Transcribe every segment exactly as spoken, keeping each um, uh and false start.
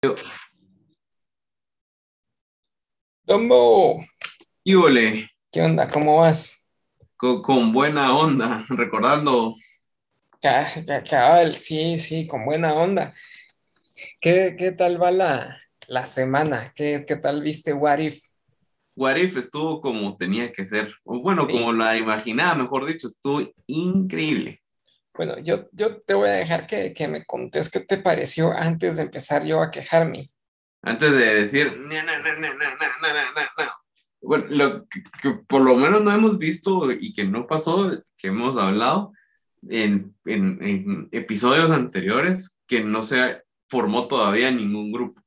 Yo. Dumbo, híjole, ¿qué onda? ¿Cómo vas? Con, con buena onda, recordando. Cabal, sí, sí, con buena onda. ¿Qué, qué tal va la, la semana? ¿Qué, qué tal viste What If? What If estuvo como tenía que ser, o bueno, sí, como la imaginaba, mejor dicho, estuvo increíble. Bueno, yo, yo te voy a dejar que, que me contes qué te pareció antes de empezar yo a quejarme. Antes de decir, no, no, no, no, no, no, no, no. Bueno, lo que, que por lo menos no hemos visto y que no pasó, que hemos hablado en, en, en episodios anteriores, que no se formó todavía ningún grupo.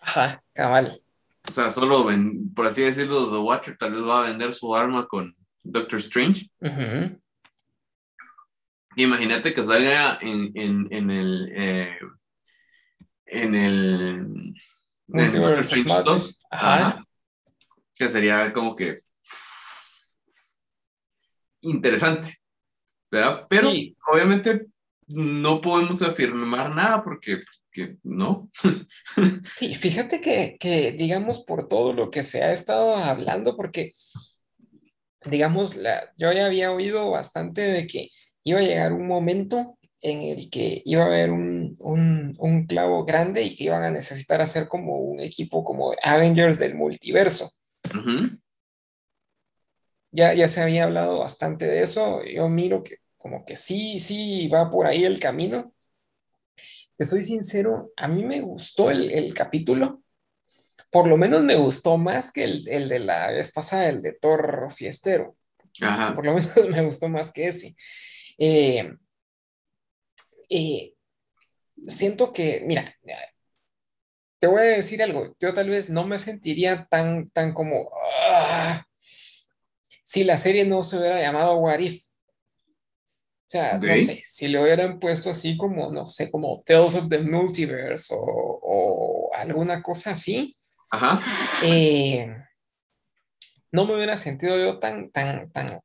Ajá, cabal. O sea, solo, ven, por así decirlo, The Watcher tal vez va a vender su arma con Doctor Strange. Ajá. Uh-huh. Imagínate que salga en, en, en el eh, en el Multiverse en Doctor Strange dos, ajá, que sería como que interesante, ¿verdad? Pero sí, obviamente no podemos afirmar nada porque que, no. Sí, fíjate que, que digamos por todo lo que se ha estado hablando, porque digamos, la, yo ya había oído bastante de que iba a llegar un momento en el que iba a haber un, un, un clavo grande y que iban a necesitar hacer como un equipo como Avengers del multiverso. Uh-huh. Ya, ya se había hablado bastante de eso. Yo miro que como que sí, sí, va por ahí el camino. Te soy sincero, a mí me gustó el, el capítulo. Por lo menos me gustó más que el, el de la vez pasada, el de Thor Fiestero. Ajá. Por lo menos me gustó más que ese. Eh, eh, siento que, mira, te voy a decir algo, yo tal vez no me sentiría tan, tan como ah, si la serie no se hubiera llamado What If. O sea, okay, no sé, si le hubieran puesto así como, no sé, como Tales of the Multiverse o, o alguna cosa así. Ajá. Eh, no me hubiera sentido yo tan, tan, tan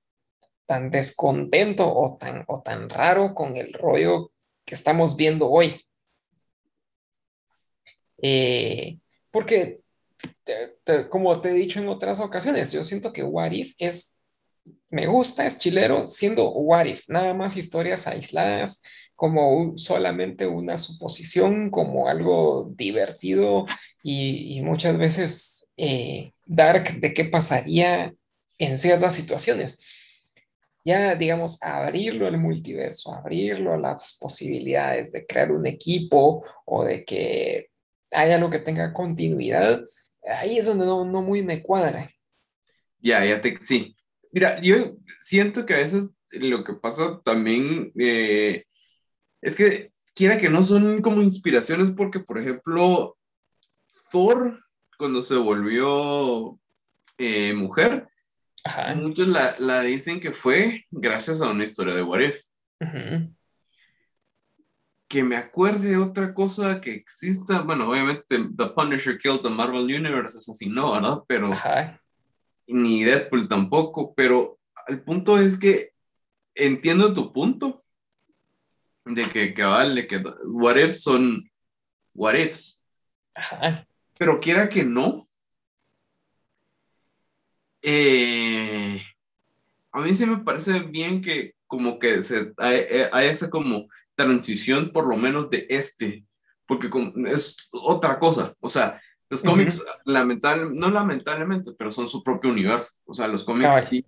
tan descontento o tan, o tan raro con el rollo que estamos viendo hoy. Eh, porque, te, te, como te he dicho en otras ocasiones, yo siento que What If es, me gusta, es chilero, siendo What If, nada más historias aisladas, como un, solamente una suposición, como algo divertido y, y muchas veces eh, dark de qué pasaría en ciertas situaciones. Ya, digamos, abrirlo al multiverso, abrirlo a las posibilidades de crear un equipo o de que haya lo que tenga continuidad, ahí es donde no, no muy me cuadra. Ya, ya te... Sí. Mira, yo siento que a veces lo que pasa también eh, es que, quiera que no, son como inspiraciones porque, por ejemplo, Thor, cuando se volvió eh, mujer... Ajá. Muchos la, la dicen que fue gracias a una historia de What If. Uh-huh. Que me acuerde otra cosa que exista. Bueno, obviamente The Punisher Kills the Marvel Universe, eso sí no, ¿verdad? Pero ajá, ni Deadpool tampoco. Pero el punto es que entiendo tu punto de que, que vale, que What If son What Ifs. Ajá. Pero quiera que no, Eh, a mí sí me parece bien que como que se, hay, hay esa como transición por lo menos de este, porque con, es otra cosa, o sea, los uh-huh, cómics lamentable, no lamentablemente, pero son su propio universo, o sea, los cómics claro, sí,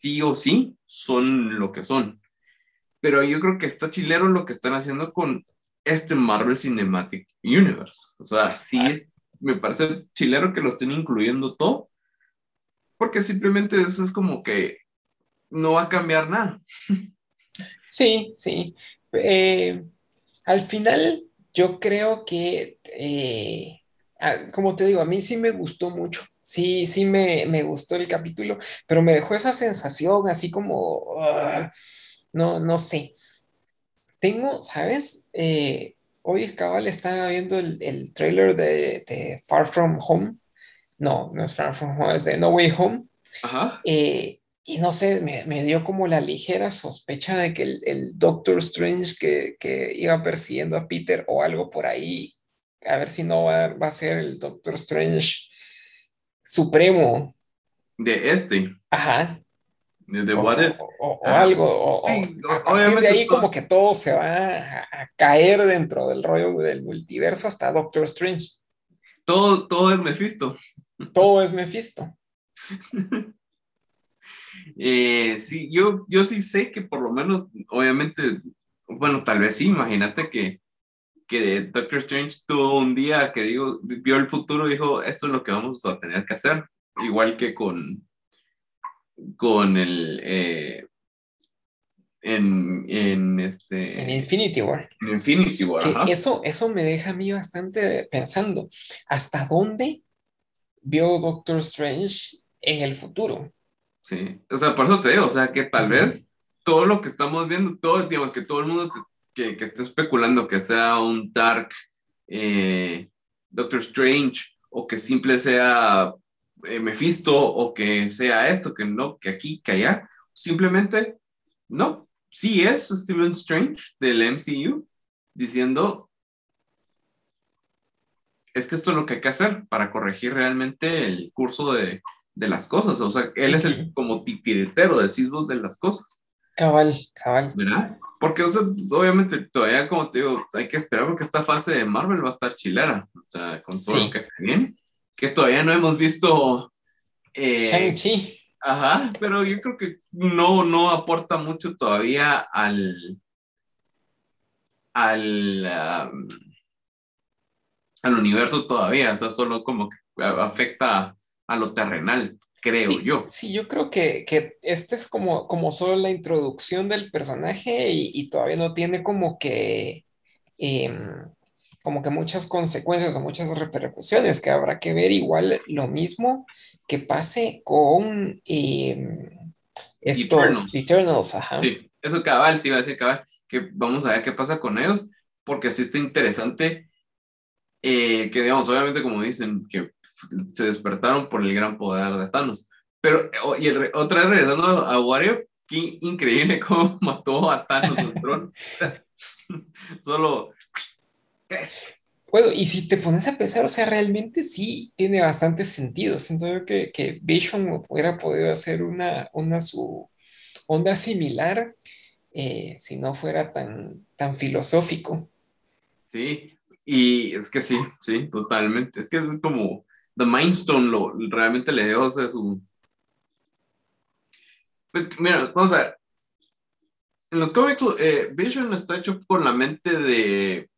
sí o sí son lo que son, pero yo creo que está chilero lo que están haciendo con este Marvel Cinematic Universe, o sea, sí es, me parece chilero que lo estén incluyendo todo, porque simplemente eso es como que no va a cambiar nada. Sí, sí. Eh, al final, yo creo que, eh, como te digo, a mí sí me gustó mucho. Sí, sí me, me gustó el capítulo, pero me dejó esa sensación así como, uh, no, no sé. Tengo, ¿sabes? Eh, hoy cabal estaba viendo el, el trailer de, de Far From Home. No, no es Far From Home, es de No Way Home. Ajá. Eh, y no sé, me, me dio como la ligera sospecha de que el, el Doctor Strange que, que iba persiguiendo a Peter o algo por ahí a ver si no va, va a ser el Doctor Strange supremo. De este. Ajá. De o, What If. O, o, o algo. O, sí, o, a partir de ahí esto... como que todo se va a, a caer dentro del rollo del multiverso hasta Doctor Strange. Todo, todo es Mephisto. Todo es Mephisto. eh, sí, yo, yo sí sé que por lo menos, obviamente, bueno, tal vez sí, imagínate que, que Doctor Strange tuvo un día que digo, vio el futuro y dijo, esto es lo que vamos a tener que hacer. Igual que con, con el, eh, en, en este... En Infinity War. En Infinity War, ajá. Eso, eso me deja a mí bastante pensando, ¿hasta dónde vio Doctor Strange en el futuro? Sí, o sea, por eso te digo, o sea, que tal uh-huh. vez todo lo que estamos viendo, todo, digamos, que todo el mundo te, que, que esté especulando que sea un Dark eh, Doctor Strange, o que simple sea... Mephisto, o que sea esto, que no, que aquí, que allá, simplemente no, sí es Stephen Strange del M C U diciendo es que esto es lo que hay que hacer para corregir realmente el curso de, de las cosas, o sea, él es el como titiritero de sismos de las cosas. Cabal, cabal. ¿Verdad? Porque, o sea, obviamente todavía, como te digo, hay que esperar porque esta fase de Marvel va a estar chilera, o sea, con todo sí. lo que viene. Que todavía no hemos visto... Eh, Shang-Chi. Ajá, pero yo creo que no, no aporta mucho todavía al... al... Um, al universo todavía, o sea, solo como que afecta a lo terrenal, creo sí, yo. Sí, yo creo que, que este es como, como solo la introducción del personaje y, y todavía no tiene como que... Eh, como que muchas consecuencias o muchas repercusiones que habrá que ver, igual lo mismo que pase con eh, estos Eternals, Eternals ajá. Sí, eso cabal, te iba a decir cabal, que vamos a ver qué pasa con ellos, porque sí está interesante eh, que digamos, obviamente como dicen, que se despertaron por el gran poder de Thanos, pero y el, otra vez regresando a What If, qué increíble cómo mató a Thanos el Ultron. Solo... Bueno, y si te pones a pensar, o sea, realmente sí tiene bastante sentido. Siento yo que, que Vision hubiera podido hacer una, una su onda similar eh, si no fuera tan, tan filosófico. Sí, y es que sí, sí, totalmente. Es que es como The Mind Stone lo, realmente le dio, o sea, su... Pues mira, vamos a ver. En los cómics, eh, Vision está hecho por la mente de...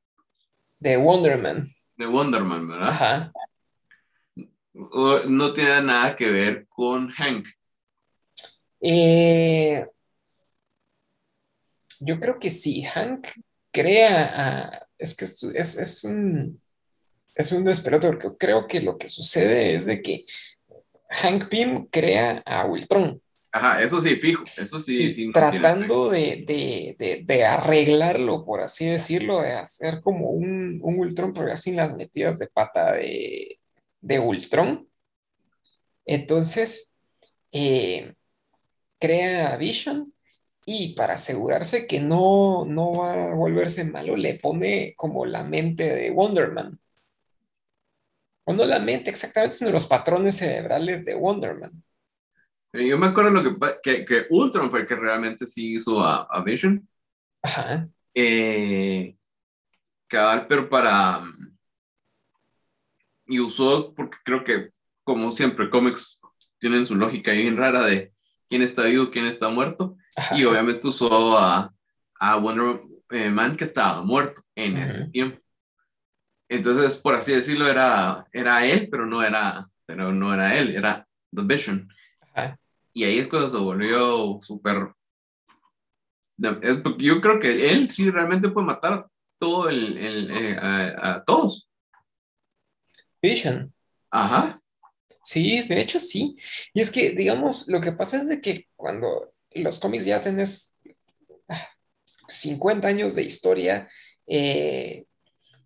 De Wonder Man. De Wonder Man, ¿verdad? Ajá. O, no tiene nada que ver con Hank. Eh, yo creo que sí. Hank crea... A, es que es, es, es un... Es un despelote, porque creo que lo que sucede es de que Hank Pym crea a Ultron. Ajá, eso sí, fijo. Eso sí. sí tratando de, de, de, de arreglarlo, por así decirlo, de hacer como un, un Ultron, pero ya sin las metidas de pata de, de Ultron. Entonces, eh, crea Vision y para asegurarse que no, no va a volverse malo, le pone como la mente de Wonder Man. O no la mente exactamente, sino los patrones cerebrales de Wonder Man. Yo me acuerdo lo que, que, que Ultron fue el que realmente sí hizo a, a Vision. Ajá. Eh, cabal, pero para... Y usó, porque creo que, como siempre, cómics tienen su lógica bien rara de quién está vivo, quién está muerto. Ajá. Y obviamente usó a, a Wonder Man, que estaba muerto en ajá. ese tiempo. Entonces, por así decirlo, era, era él, pero no era, pero no era él, era The Vision. Y ahí es cuando se volvió súper... Yo creo que él sí realmente puede matar todo el, el, el, a, a todos. Vision. Ajá. Sí, de hecho sí. Y es que, digamos, lo que pasa es de que cuando en los cómics ya tenés cincuenta años de historia eh,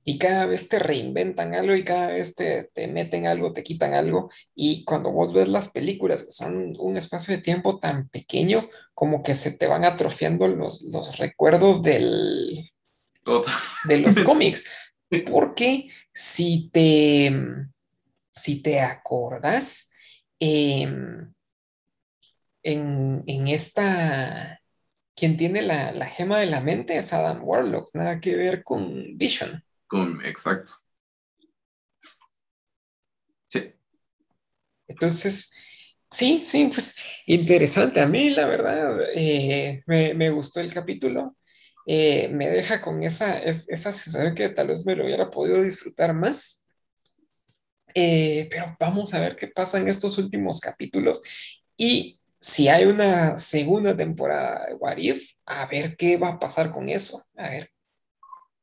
y cada vez te reinventan algo y cada vez te, te meten algo, te quitan algo, y cuando vos ves las películas que son un espacio de tiempo tan pequeño, como que se te van atrofiando los, los recuerdos del, de los cómics. ¿Por qué? Si te, si te acordas, eh, en, en esta... Quien tiene la, la gema de la mente es Adam Warlock, nada que ver con Vision. Con, exacto. Sí. Entonces, sí, sí, pues interesante. A mí, la verdad, eh, me, me gustó el capítulo. Eh, me deja con esa, es, esa sensación que tal vez me lo hubiera podido disfrutar más. Eh, pero vamos a ver qué pasa en estos últimos capítulos. Y si hay una segunda temporada de What If, a ver qué va a pasar con eso. A ver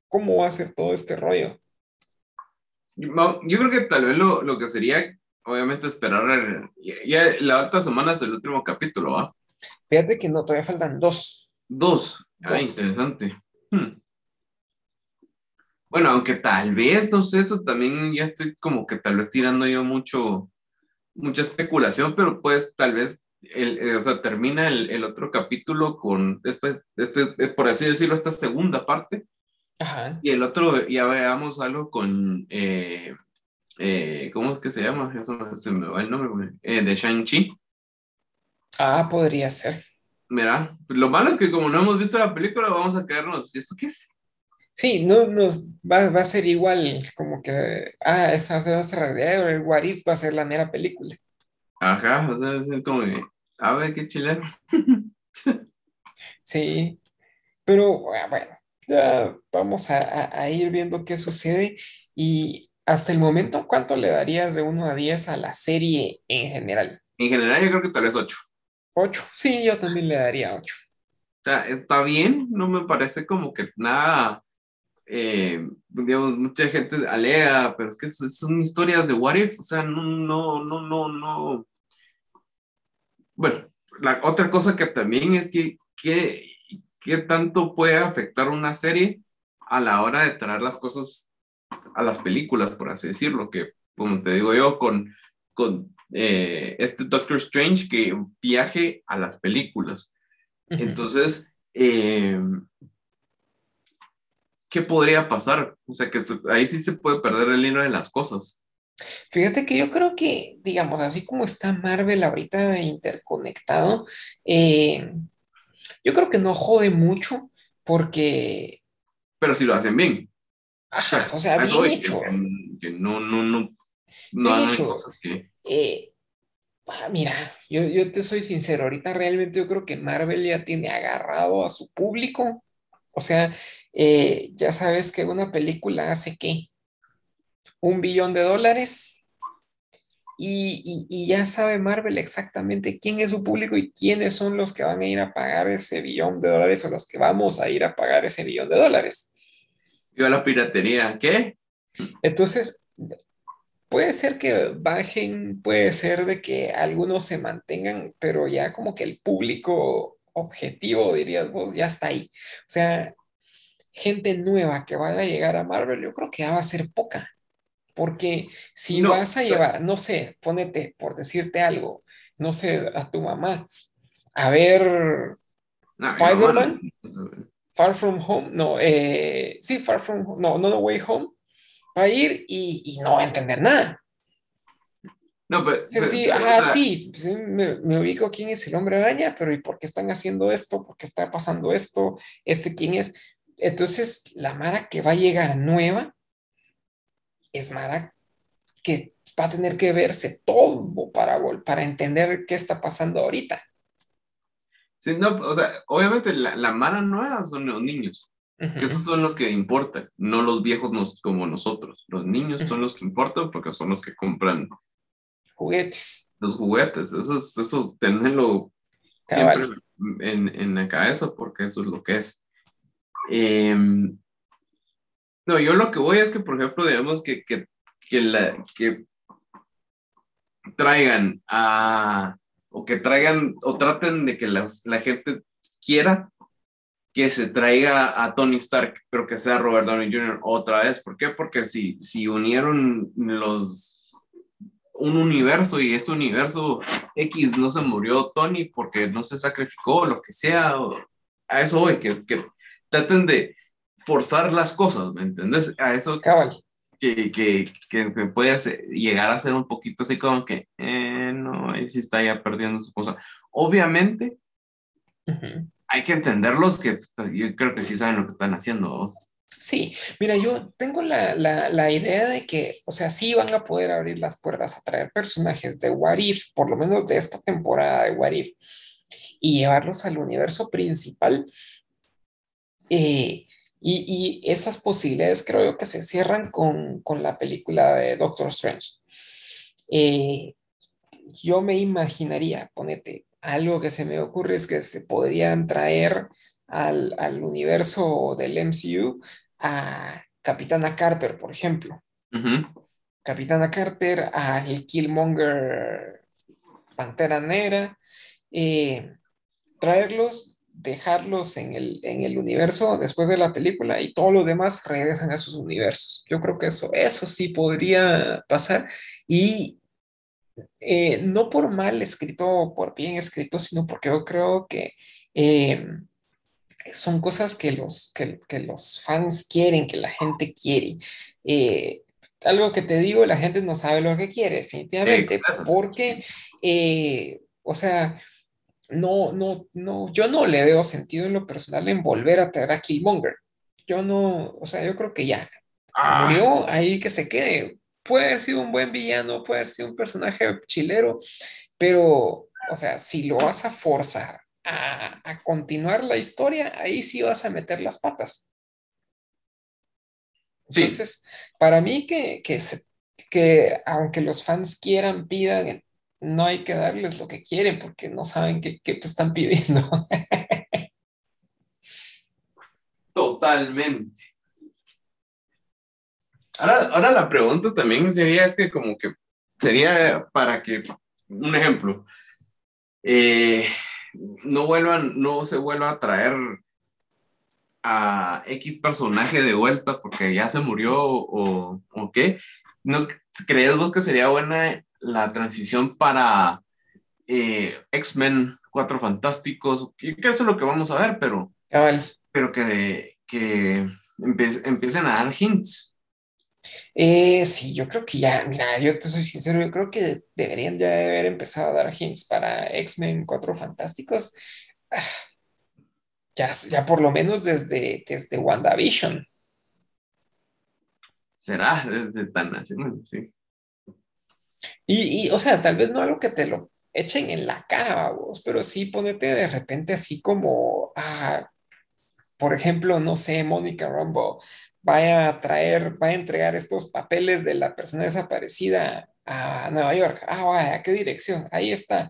cómo va a ser todo este rollo. Yo, yo creo que tal vez lo, lo que sería, obviamente, esperar el, ya, ya la otra semana es el último capítulo, ¿va? Fíjate que no, todavía faltan dos. Dos. dos. Ah, interesante. Hmm. Bueno, aunque tal vez, no sé, eso también ya estoy como que tal vez tirando yo mucho, mucha especulación, pero pues tal vez El, eh, o sea, termina el, el otro capítulo con este, este, por así decirlo, esta segunda parte. Ajá. Y el otro, ya veamos algo con eh, eh, ¿cómo es que se llama? Eso se me va el nombre, eh, de Shang-Chi. Ah, podría ser. Mira, lo malo es que como no hemos visto la película, vamos a quedarnos, ¿esto qué es? Sí, no, nos va, va a ser igual, como que ah, esa va a ser realidad, el What If va a ser la mera película. Ajá, o sea, es como que, a ver, qué chileno. Sí, pero bueno, ya vamos a, a, a ir viendo qué sucede. Y hasta el momento, ¿cuánto le darías de uno a diez a la serie en general? En general yo creo que tal vez ocho. ¿ocho? Sí, yo también le daría ocho. O sea, está bien, no me parece como que nada... Eh, digamos, mucha gente alega, pero es que son historias de What If, o sea, no, no, no, no, no. Bueno, la otra cosa que también es que, que, que tanto puede afectar una serie a la hora de traer las cosas a las películas, por así decirlo, que, como te digo yo, con, con eh, este Doctor Strange que viaje a las películas. Entonces, eh... ¿qué podría pasar? O sea, que se, ahí sí se puede perder el hilo de las cosas. Fíjate que yo creo que, digamos, así como está Marvel ahorita interconectado, eh, yo creo que no jode mucho porque... Pero si lo hacen bien. Ajá, o sea, o sea bien hecho. Que, que no, no, no. no de hecho, cosas que... eh, mira, yo, yo te soy sincero, ahorita realmente yo creo que Marvel ya tiene agarrado a su público. O sea, eh, ya sabes que una película hace ¿qué? Un billón de dólares y, y, y ya sabe Marvel exactamente quién es su público y quiénes son los que van a ir a pagar ese billón de dólares o los que vamos a ir a pagar ese billón de dólares. Yo a la piratería, ¿qué? Entonces, puede ser que bajen, puede ser de que algunos se mantengan, pero ya como que el público... objetivo, dirías vos, ya está ahí. O sea, gente nueva que vaya a llegar a Marvel, yo creo que ya va a ser poca, porque si no, vas a llevar, no sé, ponete, por decirte algo, no sé, a tu mamá, a ver no, Spider-Man, Far From Home, no, eh, sí, Far From Home, no, No Way Home, va a ir y, y no va a entender nada. No, pero, sí, pero, sí, pero, ah, pero, sí, sí me, me ubico quién es el hombre araña, pero ¿y por qué están haciendo esto? ¿Por qué está pasando esto? ¿Este quién es? Entonces, la Mara que va a llegar nueva es Mara que va a tener que verse todo para, para entender qué está pasando ahorita. Sí, no, o sea, obviamente la, la Mara nueva son los niños, uh-huh. que esos son los que importan, no los viejos nos, como nosotros. Los niños uh-huh. son los que importan porque son los que compran juguetes. Los juguetes, eso, eso tenerlo siempre en, en la cabeza porque eso es lo que es. Eh, no, yo lo que voy es que, por ejemplo, digamos que, que, que, la, que traigan a, o que traigan o traten de que la, la gente quiera que se traiga a Tony Stark, pero que sea Robert Downey junior otra vez. ¿Por qué? Porque si, si unieron los... un universo y este universo X no se murió Tony porque no se sacrificó, lo que sea, a eso voy, que, que traten de forzar las cosas, ¿me entiendes? A eso Cabal. Que, que, que, que puede hacer, llegar a ser un poquito así como que, eh, no, él sí está ya perdiendo su cosa. Obviamente, uh-huh. hay que entenderlos, que yo creo que sí saben lo que están haciendo. Sí, mira, yo tengo la, la, la idea de que, o sea, sí van a poder abrir las puertas a traer personajes de What If, por lo menos de esta temporada de What If, y llevarlos al universo principal. Eh, y, y esas posibilidades creo yo que se cierran con, con la película de Doctor Strange. Eh, yo me imaginaría, ponete, algo que se me ocurre es que se podrían traer al, al universo del M C U a Capitana Carter, por ejemplo. Uh-huh. Capitana Carter, al Killmonger, Pantera Negra. Eh, traerlos, dejarlos en el, en el universo después de la película y todos los demás regresan a sus universos. Yo creo que eso, eso sí podría pasar y eh, no por mal escrito o por bien escrito, sino porque yo creo que eh, son cosas que los, que, que los fans quieren, que la gente quiere. Eh, algo que te digo, la gente no sabe lo que quiere, definitivamente, eh, claro. porque eh, o sea, No, no, no, yo no le veo sentido en lo personal en volver a traer a Killmonger. Yo no, o sea, yo creo que ya ah. se murió, ahí que se quede. Puede haber sido un buen villano, puede haber sido un personaje chilero, pero, o sea, si lo vas a forzar a, a continuar la historia, ahí sí vas a meter las patas. Sí. Entonces, para mí que, que, se, que aunque los fans quieran, pidan, no hay que darles lo que quieren porque no saben qué, qué te están pidiendo. Totalmente. Ahora, ahora la pregunta también sería, es que como que sería para que, un ejemplo, eh, no vuelvan, no se vuelva a traer a X personaje de vuelta porque ya se murió o, o qué. ¿No crees vos que sería buena la transición para eh, X-Men, Cuatro Fantásticos? Que eso es lo que vamos a ver, pero, ah, vale. pero que, que empe- empiecen a dar hints. Eh, sí, yo creo que ya, mira, yo te soy sincero, yo creo que deberían ya haber empezado a dar hints para X-Men, Cuatro Fantásticos. Ah, ya, ya por lo menos desde, desde WandaVision. Será desde tan así, sí. Y, y, o sea, tal vez no algo que te lo echen en la cara, vos, pero sí ponete de repente así como, ah, por ejemplo, no sé, Mónica Rambeau vaya a traer, va a entregar estos papeles de la persona desaparecida a Nueva York. Ah, vaya, ¿a qué dirección? Ahí está.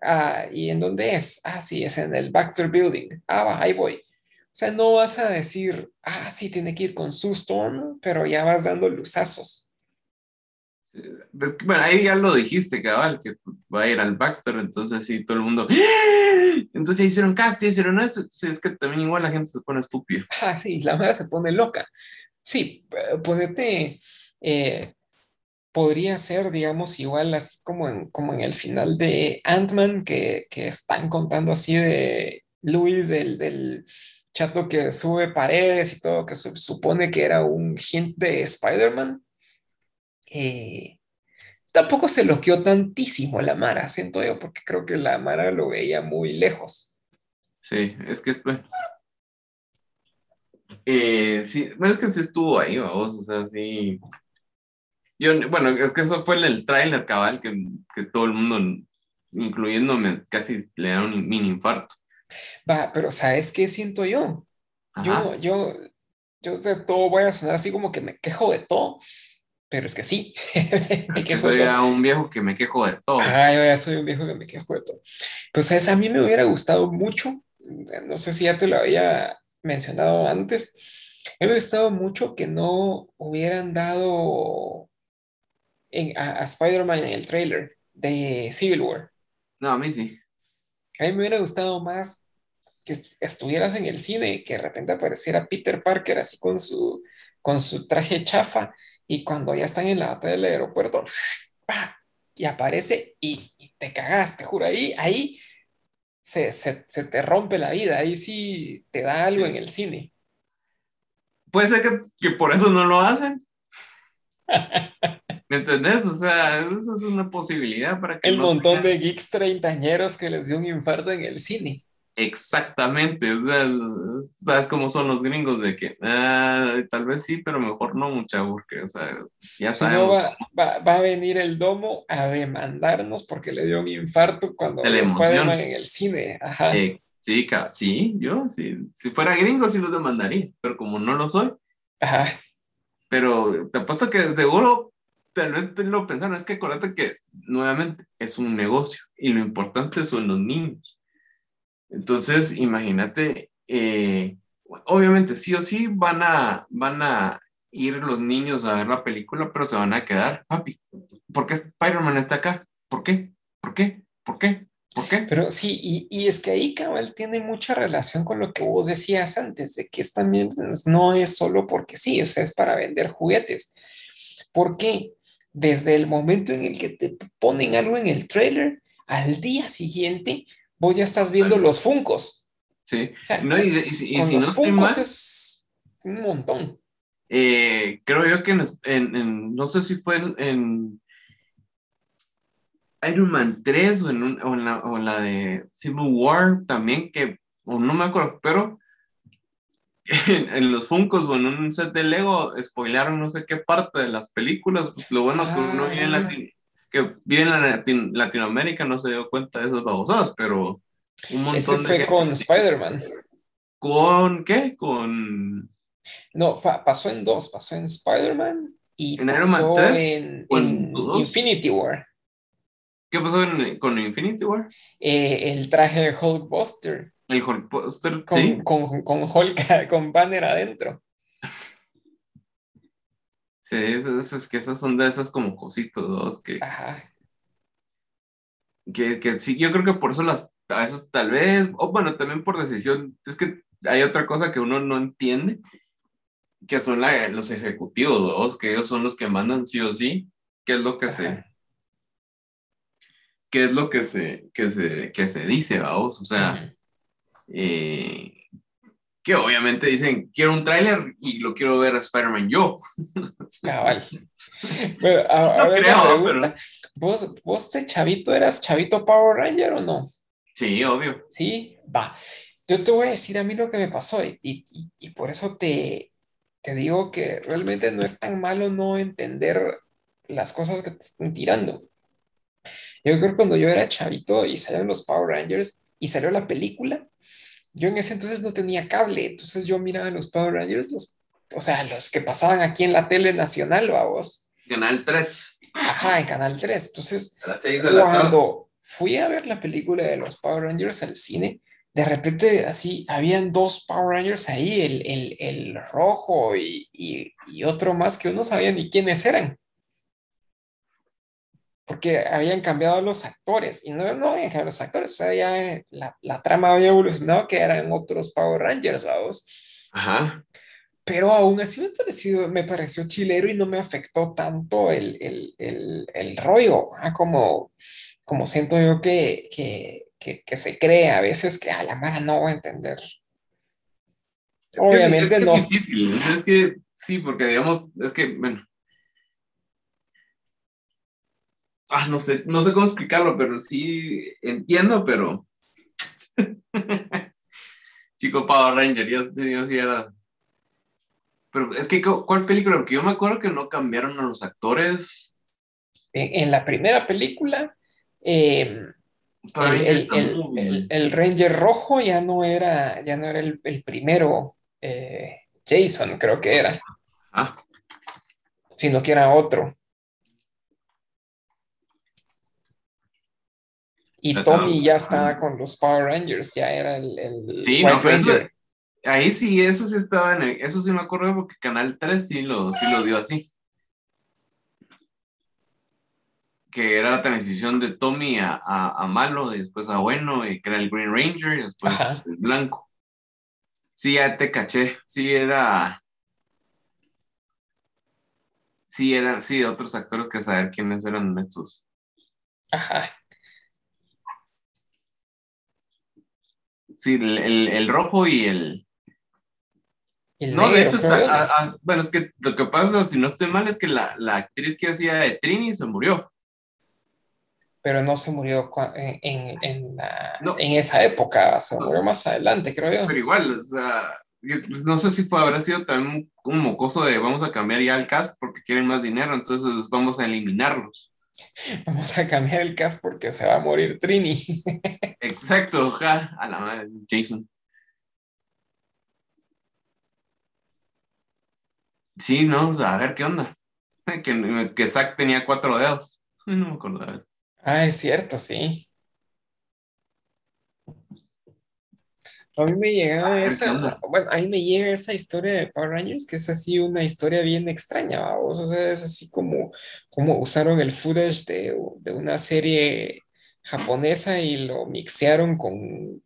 Ah, ¿y en dónde es? Ah, sí, es en el Baxter Building. Ah, va, ahí voy. O sea, no vas a decir, ah, sí, tiene que ir con Sue Storm, pero ya vas dando luzazos. Bueno, ahí ya lo dijiste, cabal, que va a ir al Baxter, entonces sí, todo el mundo ¡ah! Entonces ya hicieron cast, ya hicieron eso. Sí, es que también igual la gente se pone estúpida. Ah, sí, la madre se pone loca. Sí, ponerte eh, podría ser, digamos, igual así como en, como en el final de Ant-Man, que, que están contando así de Luis, del, del chato que sube paredes y todo, que se supone que era un hint de Spider-Man. Eh, tampoco se loqueó tantísimo la Mara, siento yo, porque creo que la Mara lo veía muy lejos. Sí, es que es bueno. Eh, sí, bueno, es que sí estuvo ahí, vamos, o sea, sí. Yo, bueno, es que eso fue el, el tráiler cabal que, que todo el mundo, incluyéndome, casi le da un mini infarto. Va, pero ¿sabes qué siento yo? Ajá. Yo, yo, yo de todo voy a sonar así como que me quejo de todo. Pero es que sí. me quejo soy de todo. un viejo que me quejo de todo. Ah, yo ya soy un viejo que me quejo de todo. Pero, ¿sabes? A mí me hubiera gustado mucho, no sé si ya te lo había mencionado antes, me hubiera gustado mucho que no hubieran dado en, a, a Spider-Man en el tráiler de Civil War. No, a mí sí. A mí me hubiera gustado más que estuvieras en el cine, que de repente apareciera Peter Parker así con su, con su traje chafa, y cuando ya están en la batalla del aeropuerto, ¡pah! Y aparece y, y te cagaste, juro, ahí, ahí se, se, se te rompe la vida, ahí sí te da algo en el cine. puede ser que, que por eso no lo hacen. ¿Me entendés? O sea, eso es una posibilidad para que... El no montón sea... de geeks treintañeros que les dio un infarto en el cine. Exactamente, o sea, sabes cómo son los gringos de que ah, tal vez sí, pero mejor no, mucha porque, o sea, ya sabemos. Si no va, va, va a venir el domo a demandarnos porque le dio un infarto cuando el Spider-Man en el cine. Ajá. Eh, sí, sí, yo, sí, si fuera gringo sí los demandaría, pero como no lo soy. Ajá. Pero te apuesto que seguro, tal vez te lo pensaron, es que acuérdate que nuevamente es un negocio y lo importante son los niños. Entonces, imagínate, eh, obviamente sí o sí van a, van a ir los niños a ver la película, pero se van a quedar, papi, ¿por qué Spider-Man está acá? ¿Por qué? ¿Por qué? ¿Por qué? ¿Por qué? Pero sí, y, y es que ahí, cabal, tiene mucha relación con lo que vos decías antes, de que también no es solo porque sí, o sea, es para vender juguetes. ¿Por qué? Desde el momento en el que te ponen algo en el tráiler, al día siguiente... vos ya estás viendo claro. los Funkos. Sí. O sea, no, y, y, y si los no Funkos mal, es un montón. Eh, creo yo que en, en, en... no sé si fue en... en Iron Man tres o en, un, o, en la, o en la de Civil War también, que... o no me acuerdo, pero... En, en los Funkos o en un set de Lego spoilearon no sé qué parte de las películas. Pues lo bueno ah, que uno viene en la... que vive en Latino- Latinoamérica no se dio cuenta de esas babosadas, pero un montón ese de... fue gente... con Spider-Man. ¿Con qué? Con... No, fa- pasó en dos, pasó en Spider-Man y ¿en pasó Iron Man tres? en, en Infinity War. ¿Qué pasó en, con Infinity War? Eh, el traje de Hulkbuster. El Hulkbuster, con, sí. Con, con Hulk, con Banner adentro. Sí, esas es que esas son de esas como cositas dos que, que que sí, yo creo que por eso las a veces tal vez, o oh, bueno, también por decisión, es que hay otra cosa que uno no entiende, que son la, los ejecutivos, dos, que ellos son los que mandan sí o sí, qué es lo que ajá. se qué es lo que se que se que se dice, vamos, o sea, eh, que obviamente dicen, quiero un tráiler y lo quiero ver a Spider-Man yo. Cabal. Bueno, a, a no ver, creo, pero... ¿Vos, vos de chavito eras chavito Power Ranger o no? Sí, obvio. Sí, va. Yo te voy a decir a mí lo que me pasó y, y, y por eso te, te digo que realmente no es tan malo no entender las cosas que te están tirando. Yo creo que cuando yo era chavito y salieron los Power Rangers y salió la película, yo en ese entonces no tenía cable, entonces yo miraba los Power Rangers, los, o sea, los que pasaban aquí en la tele nacional, vamos. Canal tres. Ajá, en Canal tres. Entonces, cuando fui a ver la película de los Power Rangers al cine, de repente así, habían dos Power Rangers ahí, el, el, el rojo y, y, y otro más que uno no sabía ni quiénes eran. Porque habían cambiado los actores, y no, no habían cambiado los actores, o sea, ya la, la trama había evolucionado, que eran otros Power Rangers, vamos. Ajá. Pero aún así me pareció, me pareció chilero y no me afectó tanto el, el, el, el rollo, ¿ah? Como, como siento yo que, que, que, que se cree a veces que a la mara no va a entender. Es obviamente que, es que no. Es difícil, es que sí, porque digamos, es que, bueno. Ah, no sé, no sé cómo explicarlo, pero sí entiendo, pero... Chico Power Ranger, yo, yo sí era... Pero es que, ¿cuál película? Porque yo me acuerdo que no cambiaron a los actores. En, en la primera película, eh, el, el, el, el, el Ranger rojo ya no era, ya no era el, el primero, eh, Jason creo que era. Ah. Sino que era otro. Y Tommy ya estaba con los Power Rangers, ya era el, el sí, White no, Ranger. Ahí sí, eso sí estaba en el, eso sí me acuerdo porque Canal tres sí lo, sí lo dio así. Que era la transición de Tommy a, a, a malo, y después a bueno, y que era el Green Ranger, y después ajá. el blanco. Sí, ya te caché, sí era... Sí, eran, sí, otros actores que saber quiénes eran estos. Ajá. Sí, el, el, el rojo y el El no, negro, de hecho, está, a, a, bueno, es que lo que pasa, si no estoy mal, es que la, la actriz que hacía de Trini se murió. Pero no se murió en, en, en, la, no, en esa época, se no murió sé. Más adelante, creo yo. Pero igual, o sea, yo, pues, no sé si fue, habrá sido también un, un mocoso de vamos a cambiar ya el cast porque quieren más dinero, entonces vamos a eliminarlos. Vamos a cambiar el cast porque se va a morir Trini. Exacto, ja, a la madre, Jason. Sí, no, o sea, a ver qué onda. Que, que Zack tenía cuatro dedos. No me acordaba. Ah, es cierto, sí. A mí me llegaba ah, esa. Bueno, ahí me llega esa historia de Power Rangers, que es así una historia bien extraña, ¿vamos? O sea, es así como, como usaron el footage de, de una serie japonesa y lo mixearon con,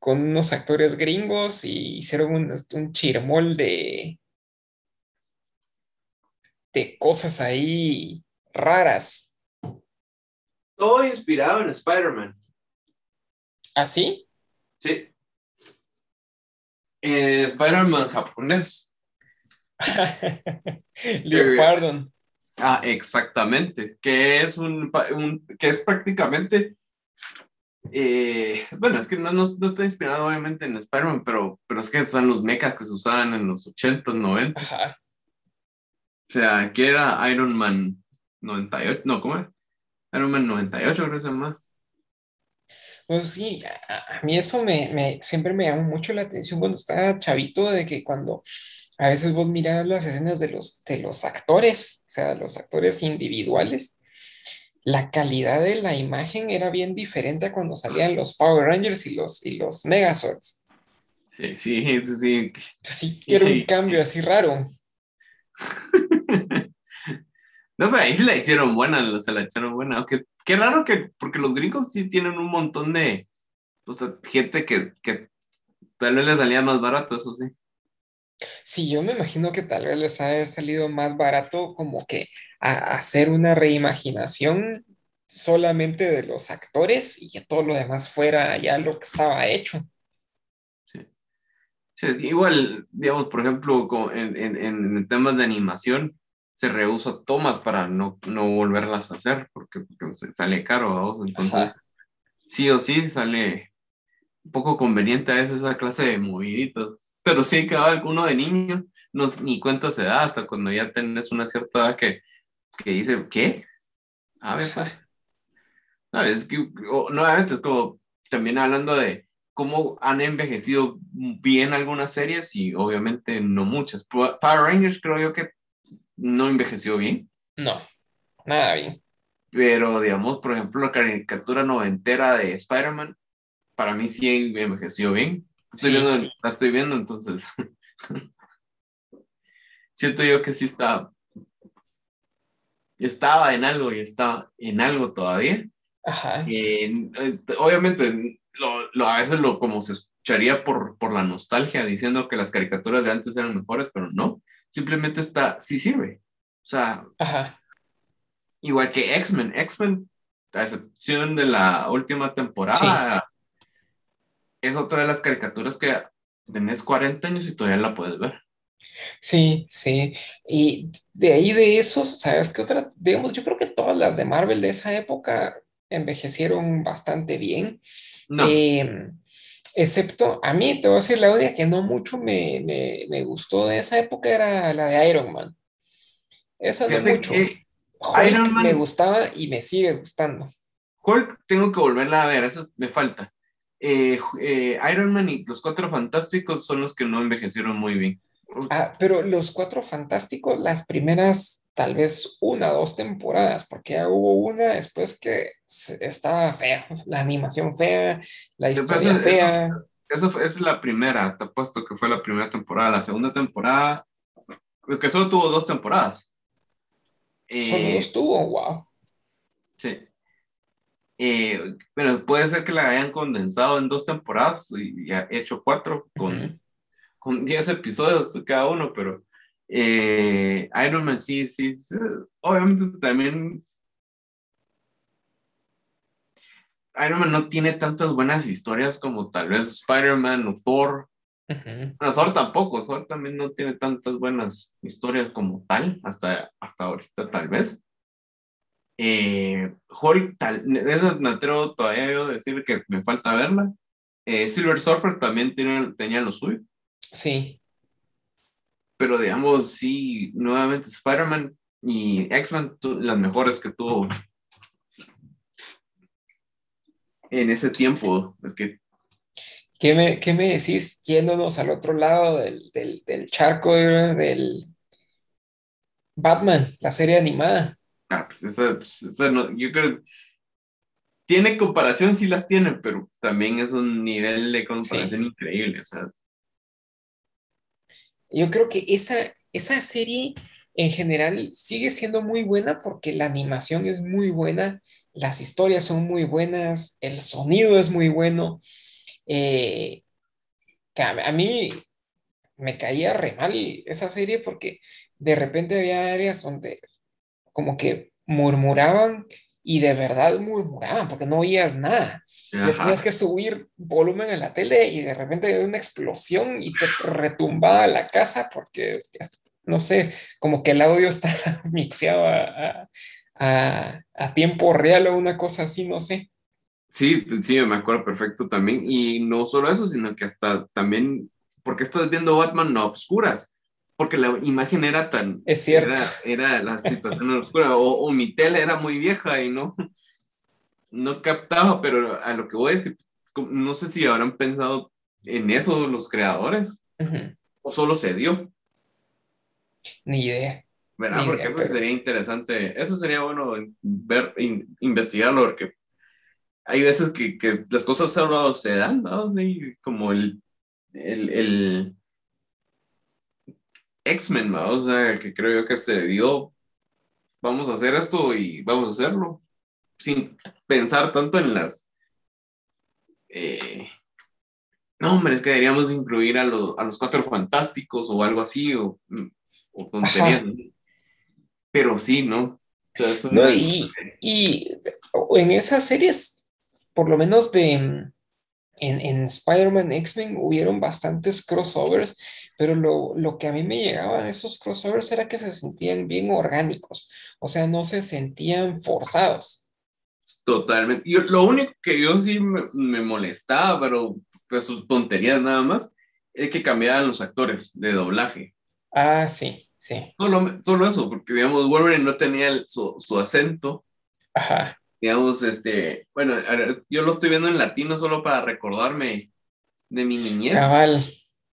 con unos actores gringos y hicieron un, un chirmol de. de cosas ahí raras. Todo inspirado en Spider-Man. ¿Ah, sí? Sí. Eh, Spider-Man japonés. Leopardon. Ah, exactamente. Que es un, un que es prácticamente eh, bueno, es que no, no, no está inspirado obviamente en Spider-Man, pero, pero es que son los mechas que se usaban en los ochentas, noventas. Ajá. O sea, aquí era Iron Man noventa y ocho, no, ¿cómo era? Iron Man noventa y ocho, creo que se llama. Pues sí, a, a mí eso me, me, siempre me llamó mucho la atención cuando estaba chavito, de que cuando a veces vos mirabas las escenas de los, de los actores, o sea, los actores individuales, la calidad de la imagen era bien diferente a cuando salían los Power Rangers y los, y los Megazords. Sí, sí, sí. Sí, que era un cambio así raro. No, pero ahí la hicieron buena, se la echaron buena. Aunque, qué raro que, porque los gringos sí tienen un montón de, o sea, gente que, que tal vez les salía más barato, eso sí. Sí, yo me imagino que tal vez les haya salido más barato como que a, a hacer una reimaginación solamente de los actores y que todo lo demás fuera ya lo que estaba hecho. Sí, igual, digamos, por ejemplo, en, en, en temas de animación, se rehúsa tomas para no, no volverlas a hacer, porque, porque sale caro, ¿vamos? Entonces, ajá. Sí o sí sale un poco conveniente a veces esa clase de moviditos. Pero sí, que uno de niño, no, ni cuenta se da hasta cuando ya tenés una cierta edad que, que dice, ¿qué? A ver, pues. No, es que, o, nuevamente, es como también hablando de cómo han envejecido bien algunas series y obviamente no muchas. Power Rangers creo yo que no envejeció bien. No, nada bien. Pero digamos, por ejemplo, la caricatura noventera de Spider-Man, para mí sí envejeció bien. Estoy sí. viendo, la estoy viendo, entonces siento yo que sí está, estaba en algo y está en algo todavía. Ajá. Eh, obviamente... Lo, lo, a veces lo como se escucharía por, por la nostalgia, diciendo que las caricaturas de antes eran mejores, pero no, simplemente está, sí sirve. O sea, ajá. Igual que X-Men, X-Men, a excepción de la última temporada, sí. Es otra de las caricaturas que tenés cuarenta años y todavía la puedes ver. Sí, sí, y de ahí de esos, ¿sabes qué otra? Digamos, yo creo que todas las de Marvel de esa época envejecieron bastante bien. No. Eh, excepto, a mí te voy a decir la única que no mucho me, me, me gustó de esa época era la de Iron Man. Esa no mucho. Hulk Iron Man me gustaba y me sigue gustando. Hulk tengo que volverla a ver, esa me falta. Eh, eh, Iron Man y los Cuatro Fantásticos son los que no envejecieron muy bien. Ah, pero los Cuatro Fantásticos, las primeras, tal vez una o dos temporadas, porque ya hubo una después que estaba fea, la animación fea, la historia después, fea. Eso, eso es la primera, te apuesto que fue la primera temporada. La segunda temporada, que solo tuvo dos temporadas. Solo eh, dos tuvo, wow. Sí. Eh, pero puede ser que la hayan condensado en dos temporadas y, y ha hecho cuatro con... Uh-huh. Con diez episodios cada uno, pero eh, Iron Man sí, sí, sí, obviamente también Iron Man no tiene tantas buenas historias como tal vez Spider-Man o Thor Ujú. Pero Thor tampoco, Thor también no tiene tantas buenas historias como tal, hasta, hasta ahorita tal vez. Eh, Hulk, tal, esa me atrevo todavía yo a decir que me falta verla. Eh, Silver Surfer también tiene, tenía lo suyo, Sí, pero digamos, sí, nuevamente Spider-Man y X-Men, tu- las mejores que tuvo en ese tiempo. Es que, ¿qué me, qué me decís yéndonos al otro lado del, del, del charco eh, del Batman, la serie animada? ah, pues, esa- pues, esa no- yo creo, tiene comparación, sí las tiene, pero también es un nivel de Sí, comparación increíble. O sea, yo creo que esa, esa serie en general sigue siendo muy buena porque la animación es muy buena, las historias son muy buenas, el sonido es muy bueno. eh, que a a mí me caía re mal esa serie porque de repente había áreas donde como que murmuraban y de verdad murmuraban porque no oías nada. Le tenías ajá, que subir volumen a la tele y de repente había una explosión y te retumbaba la casa porque, no sé, como que el audio está mixeado a, a, a- a tiempo real o una cosa así, no sé. sí, t- sí, me acuerdo perfecto también. Y no solo eso, sino que hasta también, porque estás viendo Batman a obscuras, porque la imagen era tan, Es cierto. era, era la situación oscura, o, o mi tele era muy vieja y no, no captaba, pero a lo que voy es que como- no sé si habrán pensado en eso los creadores, Ujú. o solo se dio, Ni idea, ¿verdad? ni Porque idea, eso pero sería interesante, eso sería bueno ver, in- investigarlo, porque hay veces que, que las cosas solo se dan, ¿no? Sí, como el, el, el X-Men, ¿no? O sea, que creo yo que se dio, vamos a hacer esto y vamos a hacerlo, sin pensar tanto en las... eh, no, hombre, es que deberíamos incluir a, lo- a los Cuatro Fantásticos o algo así, o, o tonterías, ajá. ¿no? Pero sí, ¿no? O sea, eso No, era... y, y en esas series, por lo menos de en, en Spider-Man X-Men, hubieron bastantes crossovers, pero lo, lo que a mí me llegaban esos crossovers era que se sentían bien orgánicos, o sea, no se sentían forzados. Totalmente. Yo, lo único que yo sí me, me molestaba, pero pues sus tonterías nada más, es que cambiaban los actores de doblaje. Ah, sí, sí, Solo, solo eso, porque digamos, Wolverine no tenía el- su, su acento. ajá, Digamos, este, bueno, a ver, yo lo estoy viendo en latino solo para recordarme de mi niñez, cabal.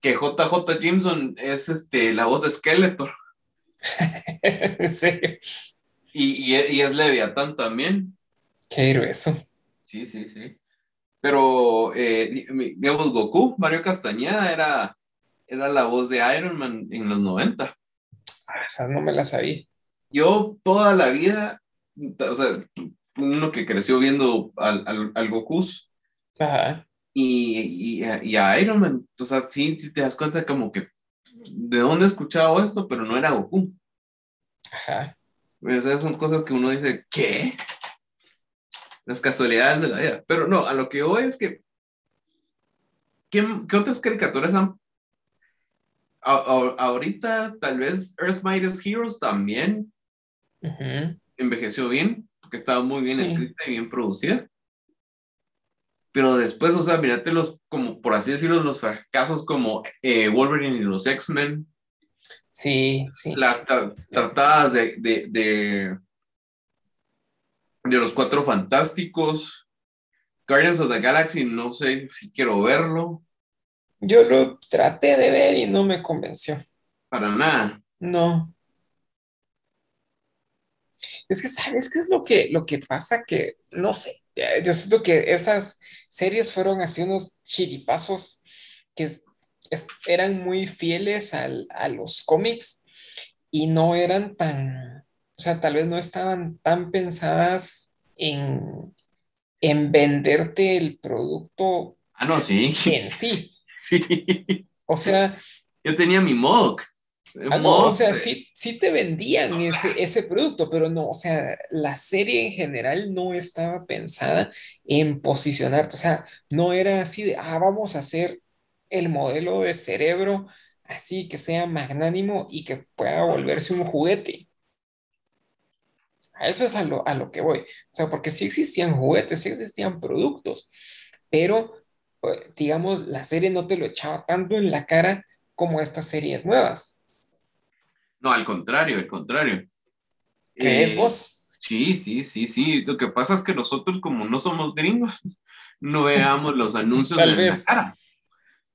que J J. Jameson es este, la voz de Skeletor En serio, y, y, y es Leviatán también. qué grueso. Sí, sí, sí. Pero, eh, di- mi- digamos, Goku, Mario Castañeda era, era la voz de Iron Man en los noventa. Ah, esa no me la sabía. Yo toda la vida, o sea, uno que creció viendo al, al, al Goku Ajá, y, y, a y a Iron Man, o sea, sí, sí te das cuenta como que de dónde he escuchado esto, pero no era Goku. ajá. O sea, son cosas que uno dice, ¿qué? Las casualidades de la vida. Pero no, a lo que voy es que, ¿qué, qué otras caricaturas han... A- a- ahorita tal vez Earth Mightiest Heroes también Ujú. envejeció bien, porque estaba muy bien Sí, escrita y bien producida, pero después, o sea, mirate los, como por así decirlo, los fracasos como eh, Wolverine y los X-Men, sí, sí. las tra- tratadas de, de, de, de los Cuatro Fantásticos, Guardians of the Galaxy, no sé si quiero verlo, Yo lo traté de ver y no me convenció. para nada. No. Es que, ¿sabes qué es lo que, lo que pasa? Que, no sé, eh, yo siento que esas series fueron así unos chiripazos que es- es- eran muy fieles al- a los cómics y no eran tan, o sea, tal vez no estaban tan pensadas en, en venderte el producto Ah, no, sí, en sí. sí. O sea, Yo tenía mi MOOC, ah, no, o MOOC sea, de... sí, sí te vendían ese, ese producto, pero no, o sea, la serie en general no estaba pensada en posicionarte, o sea, no era así de, ah, vamos a hacer el modelo de cerebro así que sea magnánimo y que pueda volverse un juguete. A eso es a lo, a lo que voy. O sea, porque sí existían juguetes, sí existían productos, pero, digamos, la serie no te lo echaba tanto en la cara como estas series nuevas. No, al contrario, al contrario. ¿Qué eh, es vos? Sí, sí, sí, sí. Lo que pasa es que nosotros, como no somos gringos, no veamos los anuncios en vez. La cara.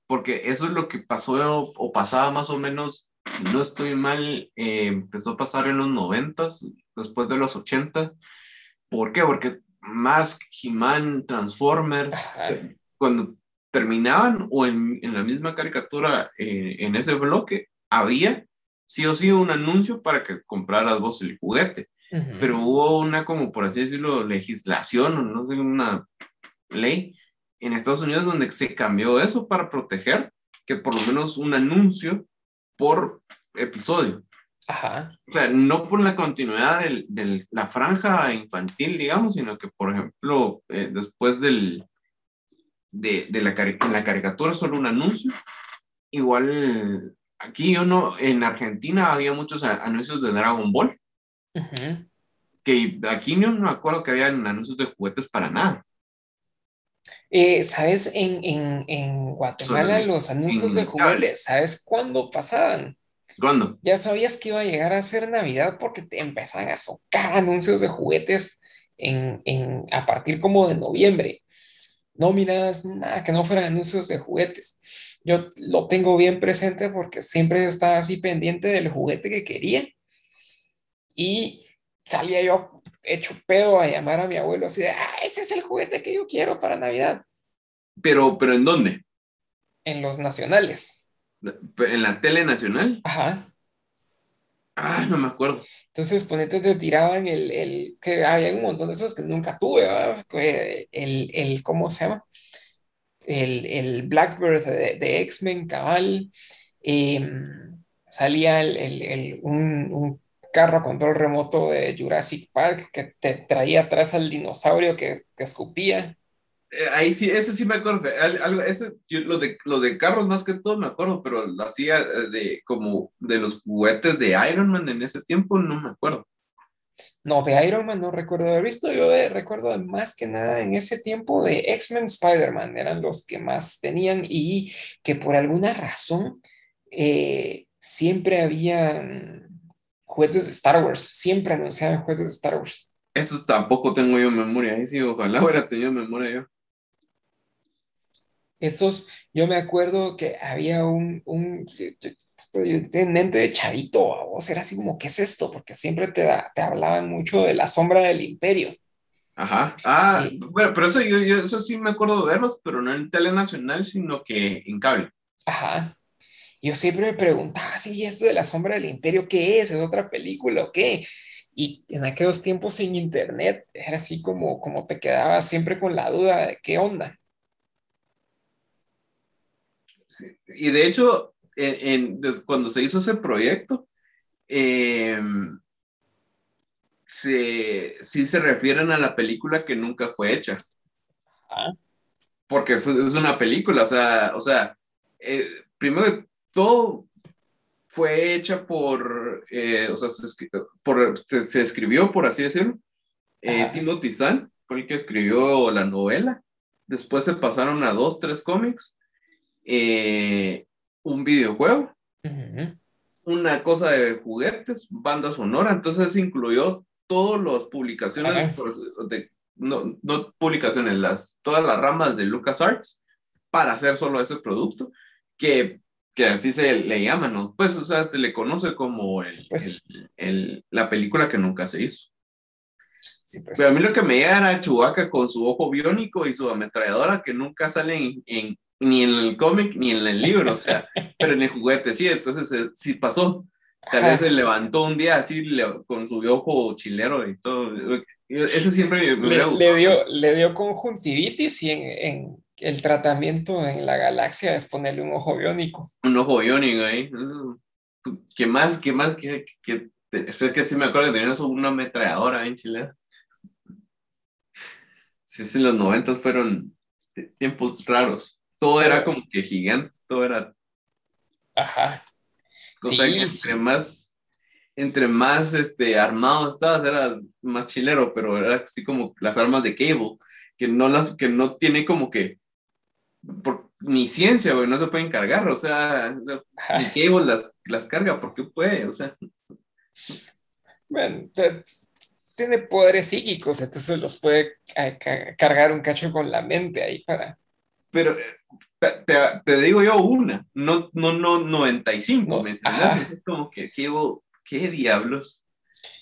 Porque eso es lo que pasó o pasaba más o menos, si no estoy mal, eh, empezó a pasar en los noventas, después de los ochenta. ¿Por qué? Porque Mask, He-Man, Transformers, Ay. cuando terminaban o en, en la misma caricatura, eh, en ese bloque, había sí o sí un anuncio para que compraras vos el juguete. Uh-huh. Pero hubo una, como por así decirlo, legislación, o no sé, una ley en Estados Unidos donde se cambió eso para proteger que por lo menos un anuncio por episodio. Ajá. O sea, no por la continuidad de la franja infantil, digamos, sino que, por ejemplo, eh, después del, de, de la, cari- en la caricatura solo un anuncio. Igual, aquí yo no, en Argentina había muchos a- anuncios de Dragon Ball. Uh-huh. Que aquí yo no me acuerdo que habían anuncios de juguetes para nada. Eh, ¿Sabes? En, en, en Guatemala los anuncios de juguetes, ¿sabes cuándo pasaban? ¿Cuándo? Ya sabías que iba a llegar a ser Navidad porque te empezaban a socar anuncios de juguetes en, en, a partir como de noviembre. No mirabas nada que no fueran anuncios de juguetes. Yo lo tengo bien presente porque siempre estaba así pendiente del juguete que quería y salía yo hecho pedo a llamar a mi abuelo así de, ah, ese es el juguete que yo quiero para Navidad. Pero, ¿pero en dónde? En los nacionales. ¿En la tele nacional? Ajá. Ah, no me acuerdo. Entonces, ponete, te tiraban el, el que había un montón de esos que nunca tuve, ¿verdad? El, el, ¿cómo se llama? El, el Blackbird de, de X-Men, cabal. Eh, salía el, el, el, un, un carro a control remoto de Jurassic Park que te traía atrás al dinosaurio que, que escupía. Eh, ahí sí, eso sí me acuerdo. Algo, ese, yo, lo, de, lo de carros más que todo me acuerdo, pero lo hacía de, como de los juguetes de Iron Man en ese tiempo, no me acuerdo. No, de Iron Man no recuerdo haber visto. Yo de, recuerdo más que nada en ese tiempo de X-Men, Spider-Man, eran los que más tenían y que por alguna razón eh, siempre habían juguetes de Star Wars, siempre anunciaban juguetes de Star Wars. Eso tampoco tengo yo memoria, ahí sí, ojalá hubiera tenido memoria yo. Esos, yo me acuerdo que había un, un, un tenente de chavito, vos, era así como, ¿qué es esto? Porque siempre te, te hablaban mucho de la sombra del imperio. Ajá, ah, eh, bueno, pero eso, yo, yo, eso sí me acuerdo de verlos, pero no en tele nacional, sino que en cable. Ajá. Yo siempre me preguntaba, sí, esto de la sombra del imperio, ¿qué es? ¿Es otra película o qué? Y en aquellos tiempos sin internet, era así como, como te quedabas siempre con la duda de qué onda. Sí. Y de hecho, en, en, cuando se hizo ese proyecto, eh, se, sí se refieren a la película que nunca fue hecha. ¿Ah? Porque es una película, o sea, o sea eh, primero todo fue hecha por, eh, o sea, se, escribió, por, se, se escribió, por así decirlo. Eh, Timothy Zahn fue el que escribió la novela. Después se pasaron a dos, tres cómics, eh, un videojuego, uh-huh, una cosa de juguetes, banda sonora. Entonces incluyó todas las publicaciones, uh-huh, de, no, no publicaciones, las, todas las ramas de LucasArts para hacer solo ese producto. Que, que así se le llama, ¿no? Pues, o sea, se le conoce como el, sí, pues. el, el, la película que nunca se hizo. Sí, pues. Pero a mí lo que me llega era Chewbacca con su ojo biónico y su ametralladora que nunca sale en, en, ni en el cómic ni en el libro, o sea, pero en el juguete sí, entonces eh, sí pasó. Tal vez se levantó un día así le, con su ojo chilero y todo. Eso siempre me le, le dio Le dio conjuntivitis y en... en... el tratamiento en la galaxia es ponerle un ojo biónico. Un ojo biónico ahí. ¿Eh? ¿Qué más? ¿Qué más? ¿Qué, qué, qué? Es que sí me acuerdo que teníamos una ametralladora en Chile. Sí, sí, los noventas fueron tiempos raros. todo era como que gigante, todo era... Ajá. O sea, sí, que entre sí. más, entre más este, armado estabas, eras más chilero, pero era así como las armas de Cable, que no, las, que no tiene como que por, ni ciencia, güey, no se pueden cargar, o sea, o sea ni Cable las, las carga, porque puede, o sea. Bueno, tiene poderes psíquicos, entonces los puede cargar un cacho con la mente ahí para... Pero... Te, te digo yo una, no, no, no, noventa y cinco, no, ¿me entiendes? Es como que, ¿qué, qué diablos?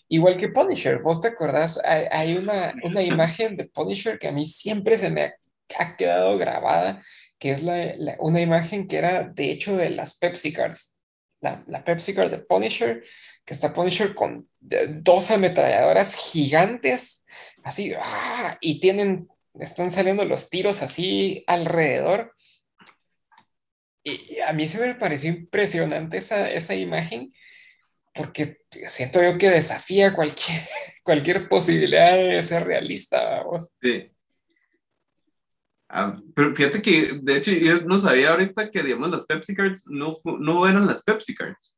Igual que Punisher, ¿vos te acordás? Hay, hay una, una imagen de Punisher que a mí siempre se me ha, ha quedado grabada, que es la, la, una imagen que era, de hecho, de las Pepsi Cards. La, la Pepsi Card de Punisher, que está Punisher con dos ametralladoras gigantes, así, ¡ah! Y tienen, están saliendo los tiros así alrededor. Y a mí se me pareció impresionante esa, esa imagen, porque siento yo que desafía cualquier, cualquier posibilidad de ser realista, vos. Sí. Ah, pero fíjate que, de hecho, yo no sabía ahorita que, digamos, las Pepsi Cards no, no eran las Pepsi Cards.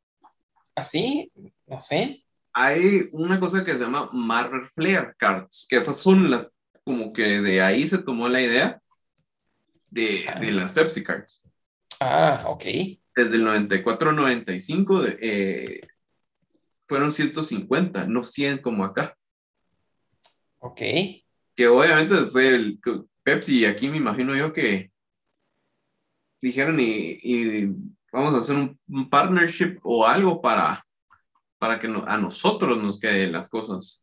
¿Ah, sí? No sé. Hay una cosa que se llama Marvel Flare Cards, que esas son las, como que de ahí se tomó la idea de, ah. de las Pepsi Cards. Ah, ok. Desde el noventa y cuatro noventa y cinco eh, fueron ciento cincuenta, no cien como acá. Ok. Que obviamente fue el Pepsi, y aquí me imagino yo que dijeron y, y vamos a hacer un, un partnership o algo para, para que no, a nosotros nos queden las cosas.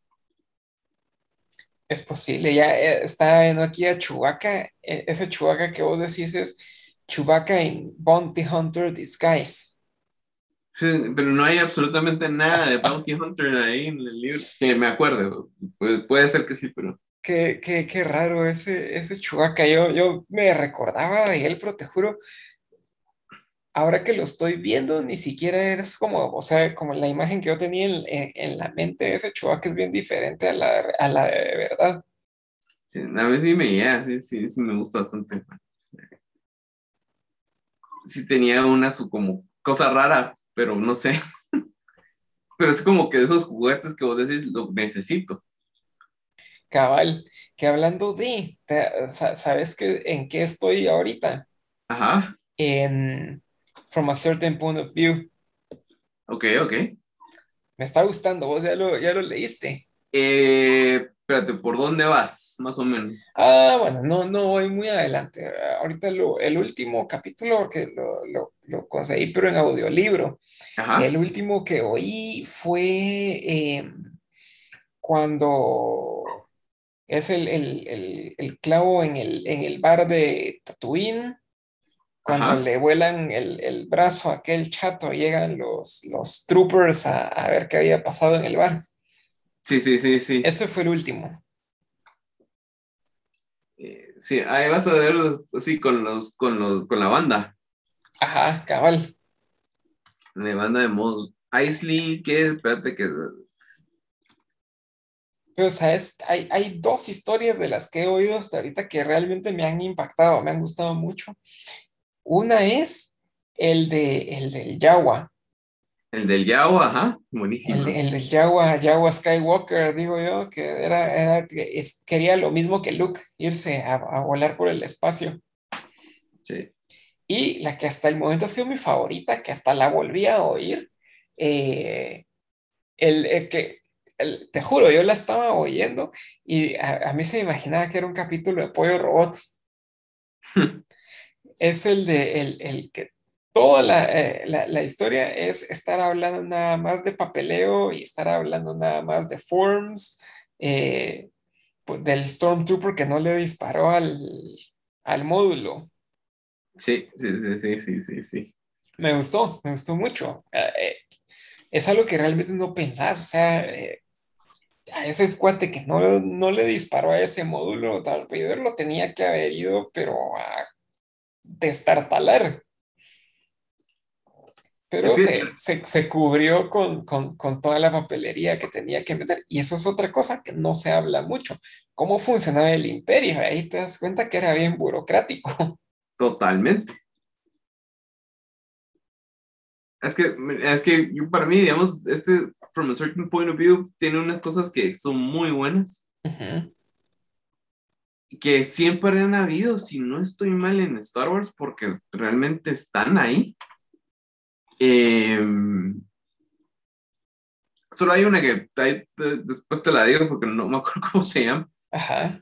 Es posible, ya está en aquí a Chewbacca, ese Chewbacca que vos decís es... Chewbacca en Bounty Hunter Disguise. Sí, pero no hay absolutamente nada de Bounty Hunter ahí en el libro. Que me acuerdo, pues puede ser que sí, pero... Qué, qué, qué raro ese, ese Chewbacca. Yo, yo me recordaba de él, pero te juro, ahora que lo estoy viendo, ni siquiera es como, o sea, como la imagen que yo tenía en, en, en la mente de ese Chewbacca es bien diferente a la, a la de verdad. Sí, a mí sí me llega, yeah, sí, sí, sí me gusta bastante. Sí tenía una su como cosa rara, pero no sé. Pero es como que esos juguetes que vos decís, lo necesito. Cabal, que hablando de, te, ¿sabes que, en qué estoy ahorita? Ajá. En From a Certain Point of View. Ok, ok. Me está gustando, vos ya lo, ya lo leíste. Eh... Espérate, ¿por dónde vas? Más o menos. Ah, bueno, no, no voy muy adelante. Ahorita lo, el último capítulo que lo, lo, lo conseguí, pero en audiolibro. Ajá. El último que oí fue eh, cuando es el, el, el, el clavo en el, en el bar de Tatooine, cuando Ajá. le vuelan el, el brazo a aquel chato, llegan los, los troopers a, a ver qué había pasado en el bar. Sí, sí, sí, sí. Ese fue el último. Eh, sí, ahí vas a ver, sí, con los, con los, con la banda. Ajá, cabal. La banda de Mos Eisley, que espérate que... Pero, ¿sabes? Hay, hay dos historias de las que he oído hasta ahorita que realmente me han impactado, me han gustado mucho. Una es el de, el del Yawa. El del Yawa, ajá, buenísimo. El, el del Yawa, Yawa Skywalker, digo yo, que era, era es, quería lo mismo que Luke, irse a, a volar por el espacio. Sí. Y la que hasta el momento ha sido mi favorita, que hasta la volví a oír, eh, el, el que, el, te juro, yo la estaba oyendo y a, a mí se me imaginaba que era un capítulo de Pollo Robot. Es el de, el, el que toda la, eh, la, la historia es estar hablando nada más de papeleo y estar hablando nada más de forms, eh, del Stormtrooper que no le disparó al, al módulo. Sí, sí, sí, sí, sí, sí, sí. Me gustó, me gustó mucho. Eh, es algo que realmente no pensás, o sea, eh, a ese cuate que no, no le disparó a ese módulo, Darth Vader lo tenía que haber ido, pero a destartalar. Pero se, se, se cubrió con, con, con toda la papelería que tenía que meter. Y eso es otra cosa que no se habla mucho. ¿Cómo funcionaba el imperio? Ahí te das cuenta que era bien burocrático. Totalmente. Es que, es que yo, para mí, digamos, este, from a certain point of view, tiene unas cosas que son muy buenas. Uh-huh. Que siempre han habido, si no estoy mal, en Star Wars, porque realmente están ahí. Eh, solo hay una que hay, después te la digo porque no me acuerdo cómo se llama. Ajá.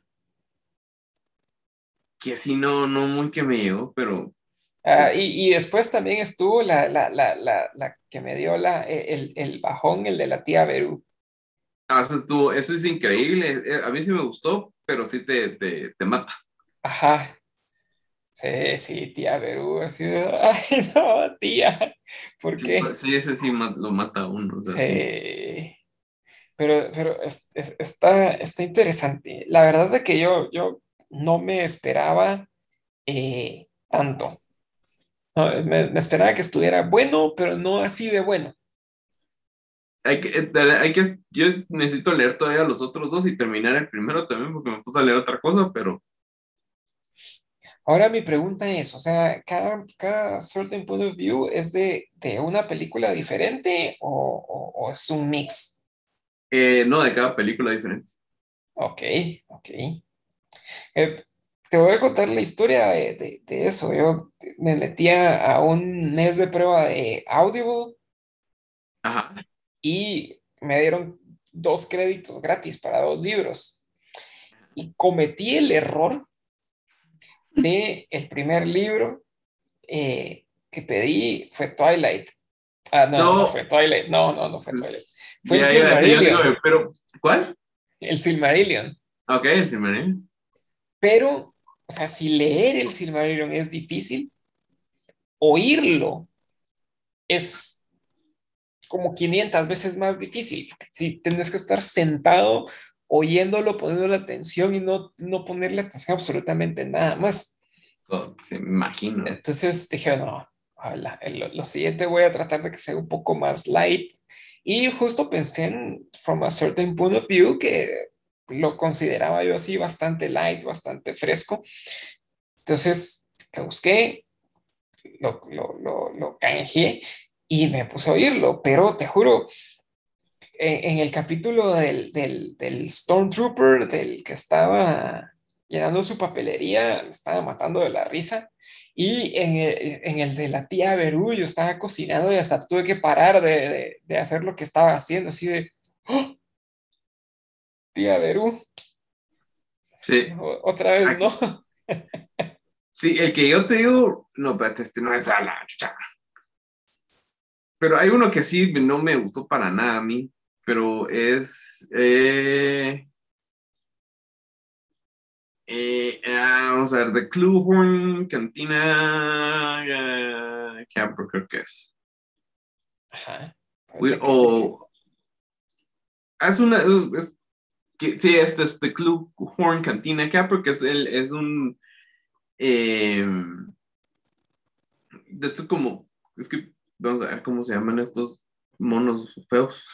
Que así no, no muy que me llegó, pero... Ah, y, y después también estuvo la, la, la, la, la que me dio la, el, el bajón, el de la tía Beru. Ah, eso estuvo, eso es increíble. A mí sí me gustó, pero sí te, te, te mata. Ajá. Sí, sí, tía Beru. Así de, ay, no, tía. ¿Por qué? Sí, ese sí lo mata a uno. Sí. Así. Pero, pero es, es, está, está interesante. La verdad es que yo, yo no me esperaba eh, tanto. No, me, me esperaba que estuviera bueno, pero no así de bueno. Hay que, hay que, yo necesito leer todavía los otros dos y terminar el primero también, porque me puse a leer otra cosa, pero... Ahora mi pregunta es, o sea, ¿cada, cada certain point of view es de, de una película diferente o, o, o es un mix? Eh, no, de cada película diferente. Ok, ok. Eh, Te voy a contar la historia de, de, de eso. Yo me metía a un mes de prueba de Audible. Ajá. Y me dieron dos créditos gratis para dos libros. Y cometí el error de el primer libro eh, que pedí fue Twilight. Ah, no, no, no fue Twilight. No, no, no fue Twilight. Fue yeah, el Silmarillion. Yeah, yeah, pero, ¿cuál? El Silmarillion. Ok, el Silmarillion. Pero... O sea, si leer el Silmarillion es difícil, oírlo es como quinientas veces más difícil. Si tenés que estar sentado oyéndolo, poniendo la atención y no, no ponerle atención absolutamente nada más. Oh, se me imagino. Entonces dije, no, hola, lo, lo siguiente voy a tratar de que sea un poco más light. Y justo pensé en From a Certain Point of View, que... lo consideraba yo así bastante light, bastante fresco. Entonces lo busqué, lo, lo, lo, lo canjeé y me puse a oírlo, pero te juro, en, en el capítulo del, del, del Stormtrooper, del que estaba llenando su papelería, me estaba matando de la risa, y en el, en el de la tía Beru yo estaba cocinando y hasta tuve que parar de, de, de hacer lo que estaba haciendo, así de... ¡oh! Tía Beru. Sí. O, otra vez, aquí. ¿No? Sí, el que yo te digo, no, espérate, este no es a la chucha. Pero hay uno que sí no me gustó para nada a mí, pero es... Eh, eh, ah, vamos a ver, The Cluehorn, Cantina... Uh, Camper, creo que es. Ajá. We, oh, es una... Es, Que, sí, este es The Cluehorn Cantina acá, porque es, el, es un... Eh, esto es como... Es que vamos a ver cómo se llaman estos monos feos.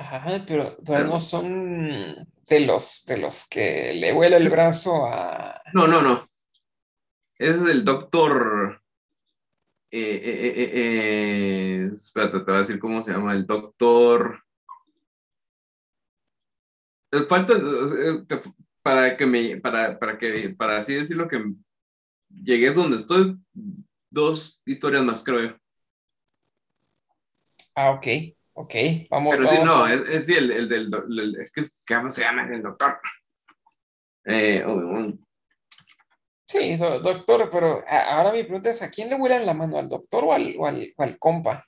Ajá, pero, pero, pero no son de los, de los que le vuela el brazo a... No, no, no. Ese es el doctor... Eh, eh, eh, eh, espérate, te voy a decir cómo se llama el doctor... Falta para que me para, para que para así decirlo que llegué donde estoy dos historias más, creo yo. Ah, ok, ok, vamos. Pero vamos sí, no, a... es, es sí, el, el del el, el, es que ¿cómo se llama el doctor? Eh, oh, oh. Sí, doctor, pero ahora mi pregunta es ¿a quién le vuelan la mano? ¿Al doctor o al, o al, o al compa?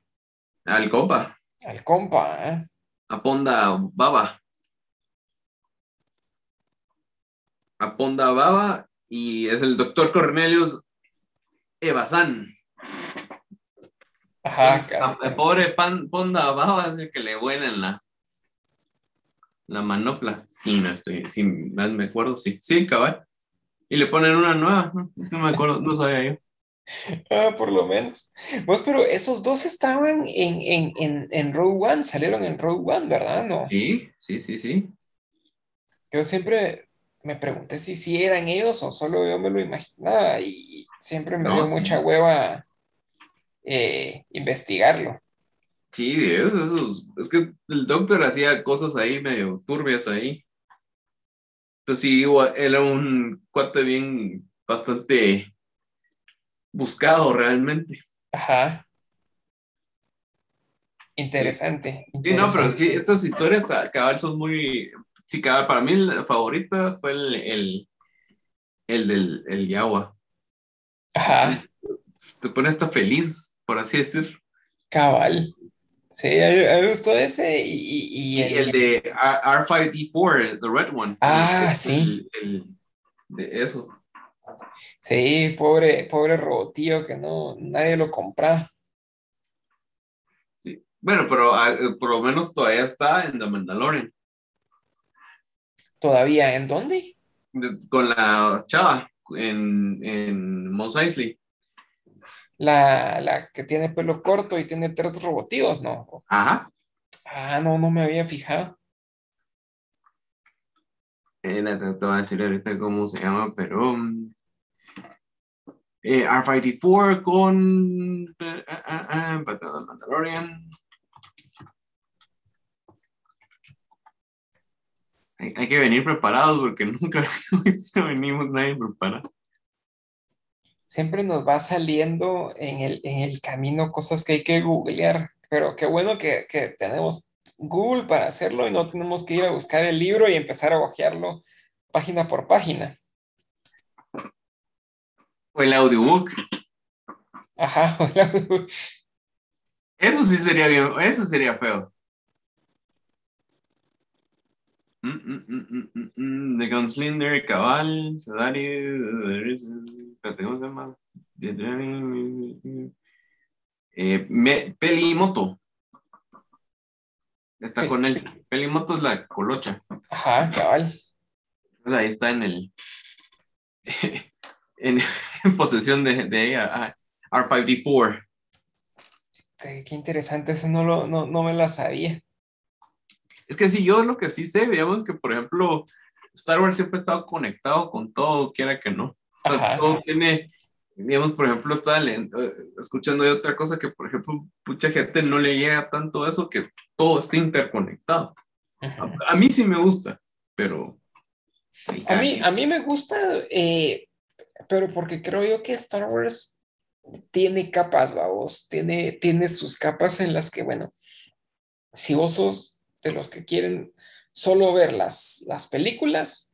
Al compa. Al compa, eh. A Ponda Baba. A Ponda Baba, y es el doctor Cornelius Evazán. Ajá, claro. El pobre pan, Ponda Baba es el que le vuelan la, la manopla. Sí, no estoy, sí, me acuerdo, sí, sí, cabal. Y le ponen una nueva, no me acuerdo, no sabía yo. Ah, por lo menos. Pues, pero esos dos estaban en, en, en, en Rogue One, salieron en Rogue One, ¿verdad? ¿No? Sí, sí, sí, sí. Yo siempre... me pregunté si sí eran ellos o solo yo me lo imaginaba y siempre me no, dio sí. mucha hueva eh, investigarlo. Sí, Dios, esos, es que el Doctor hacía cosas ahí medio turbias ahí. Entonces sí, era un cuate bien bastante buscado realmente. Ajá. Interesante. Sí, interesante. No, pero sí, estas historias cabal son muy... Sí, cabal, para mí la favorita fue el, el, el del el Yawa. Ajá. Te pone hasta feliz, por así decir. Cabal. Sí, me gustó ese y, y, y, el, y el de R cinco D cuatro, the red one. Ah, el, sí. El, el, de eso. Sí, pobre, pobre robotío que no, nadie lo compraba. Bueno, pero uh, por lo menos todavía está en The Mandalorian. ¿Todavía en dónde? Con la chava en, en Mos Eisley. La, la que tiene pelo corto y tiene tres robotíos, ¿no? Ajá. Ah, no, no me había fijado. Eh, te voy a decir ahorita cómo se llama, pero... Eh, R cinco D cuatro con... Uh, uh, uh, The Mandalorian... Hay que venir preparados porque nunca no venimos nadie preparado. Siempre nos va saliendo en el, en el camino cosas que hay que googlear, pero qué bueno que, que tenemos Google para hacerlo y no tenemos que ir a buscar el libro y empezar a hojearlo página por página. O el audiobook. Ajá, o el audiobook. Eso sí sería bien, eso sería feo. Mm, mm, mm, mm, mm. The Gunslinger, Cabal, Sadari, ¿cómo se llama? Eh, me, Pelimoto. Está con él. Pelimoto es la colocha. Ajá, Cabal. Entonces ahí está en el. En, en posesión de, de ella, R cinco D cuatro. Qué, qué interesante, eso no, lo, no, no me la sabía. Es que sí, yo lo que sí sé, digamos que, por ejemplo, Star Wars siempre ha estado conectado con todo, quiera que no. O sea, todo tiene, digamos, por ejemplo, estaba escuchando de otra cosa que, por ejemplo, mucha gente no le llega tanto eso, que todo está interconectado. A, a mí sí me gusta, pero... A mí, a mí me gusta, eh, pero porque creo yo que Star Wars tiene capas, babos, tiene, tiene sus capas en las que, bueno, si vos sos... de los que quieren solo ver las, las películas,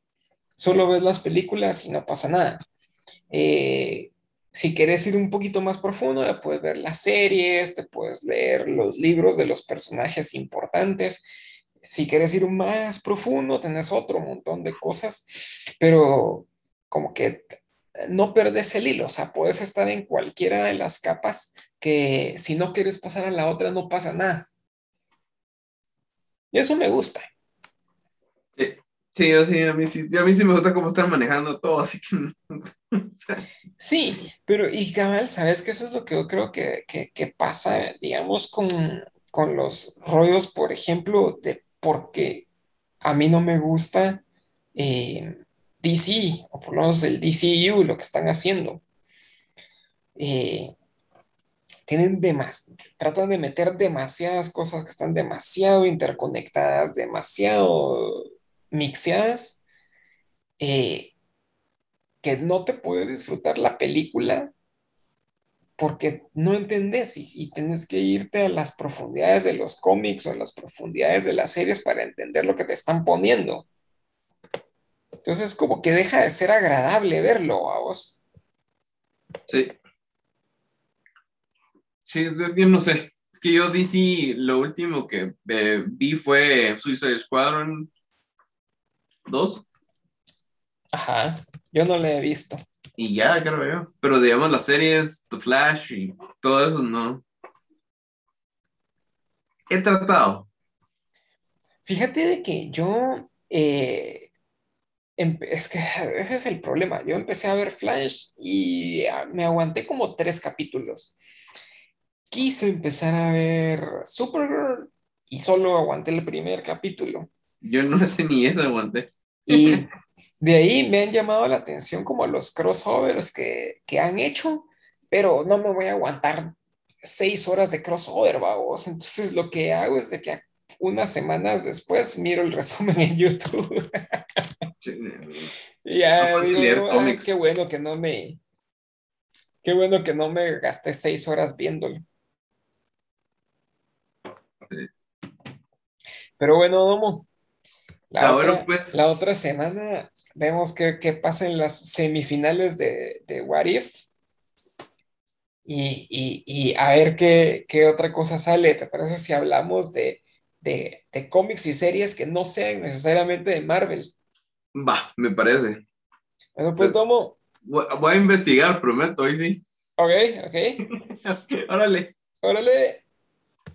solo ves las películas y no pasa nada. Eh, si quieres ir un poquito más profundo, te puedes ver las series, te puedes leer los libros de los personajes importantes. Si quieres ir más profundo, tenés otro montón de cosas, pero como que no perdés el hilo, o sea, puedes estar en cualquiera de las capas que si no quieres pasar a la otra no pasa nada. Y eso me gusta. Sí, sí, sí, a mí sí, a mí sí me gusta cómo están manejando todo, así que... Sí, pero y cabal, ¿sabes qué? Eso es lo que yo creo que, que, que pasa, digamos, con, con los rollos, por ejemplo, de por qué a mí no me gusta eh, D C, o por lo menos el D C U, lo que están haciendo. Eh... Tienen demas, tratan de meter demasiadas cosas que están demasiado interconectadas, demasiado mixeadas, eh, que no te puedes disfrutar la película porque no entendés y, y tenés que irte a las profundidades de los cómics o a las profundidades de las series para entender lo que te están poniendo. Entonces, como que deja de ser agradable verlo a vos. Sí. Sí, es que no sé, es que yo D C lo último que eh, vi fue Suicide Squadron dos. Ajá, yo no le he visto. Y ya, claro, yo. Pero digamos las series, The Flash y todo eso, no. He tratado. Fíjate de que yo, eh, empe- es que ese es el problema, yo empecé a ver Flash y me aguanté como tres capítulos. Quise empezar a ver Supergirl y solo aguanté el primer capítulo. Yo no sé ni eso aguanté. Y De ahí me han llamado la atención como los crossovers que, que han hecho, pero no me voy a aguantar seis horas de crossover, vamos. Entonces lo que hago es de que unas semanas después miro el resumen en YouTube. Sí, y ya no digo, ay, qué bueno que no me, qué bueno que no me gasté seis horas viéndolo. Sí. Pero bueno, Domo, la, ahora, otra, pues... la otra semana vemos que, que pasen las semifinales de, de What If. Y, y, y a ver qué, qué otra cosa sale. ¿Te parece si hablamos de, de, de cómics y series que no sean necesariamente de Marvel? Va, me parece. Bueno, pues, Domo. Voy a investigar, prometo, hoy sí. Ok, ok. Órale. Órale.